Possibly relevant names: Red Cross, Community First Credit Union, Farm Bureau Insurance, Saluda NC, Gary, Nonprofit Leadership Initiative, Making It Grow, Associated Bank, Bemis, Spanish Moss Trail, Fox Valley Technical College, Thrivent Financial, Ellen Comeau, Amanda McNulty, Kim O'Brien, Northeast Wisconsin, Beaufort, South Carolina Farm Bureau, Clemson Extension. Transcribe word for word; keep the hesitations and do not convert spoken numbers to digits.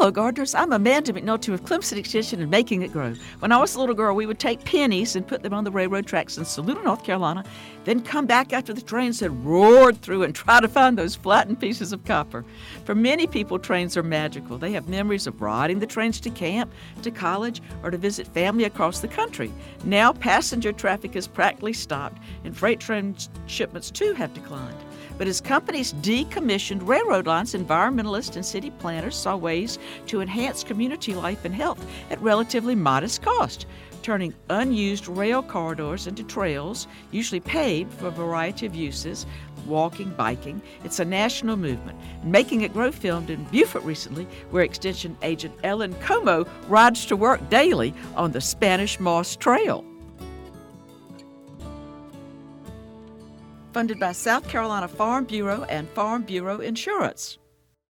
Hello, gardeners. I'm Amanda McNulty with Clemson Extension and Making It Grow. When I was a little girl, we would take pennies and put them on the railroad tracks in Saluda, North Carolina, then come back after the trains had roared through and try to find those flattened pieces of copper. For many people, trains are magical. They have memories of riding the trains to camp, to college, or to visit family across the country. Now, passenger traffic is practically stopped, and freight train shipments, too, have declined. But as companies decommissioned railroad lines, environmentalists and city planners saw ways to enhance community life and health at relatively modest cost, turning unused rail corridors into trails, usually paved for a variety of uses, walking, biking. It's a national movement. Making It Grow filmed in Beaufort recently, where Extension agent Ellen Comeau rides to work daily on the Spanish Moss Trail. Funded by South Carolina Farm Bureau and Farm Bureau Insurance.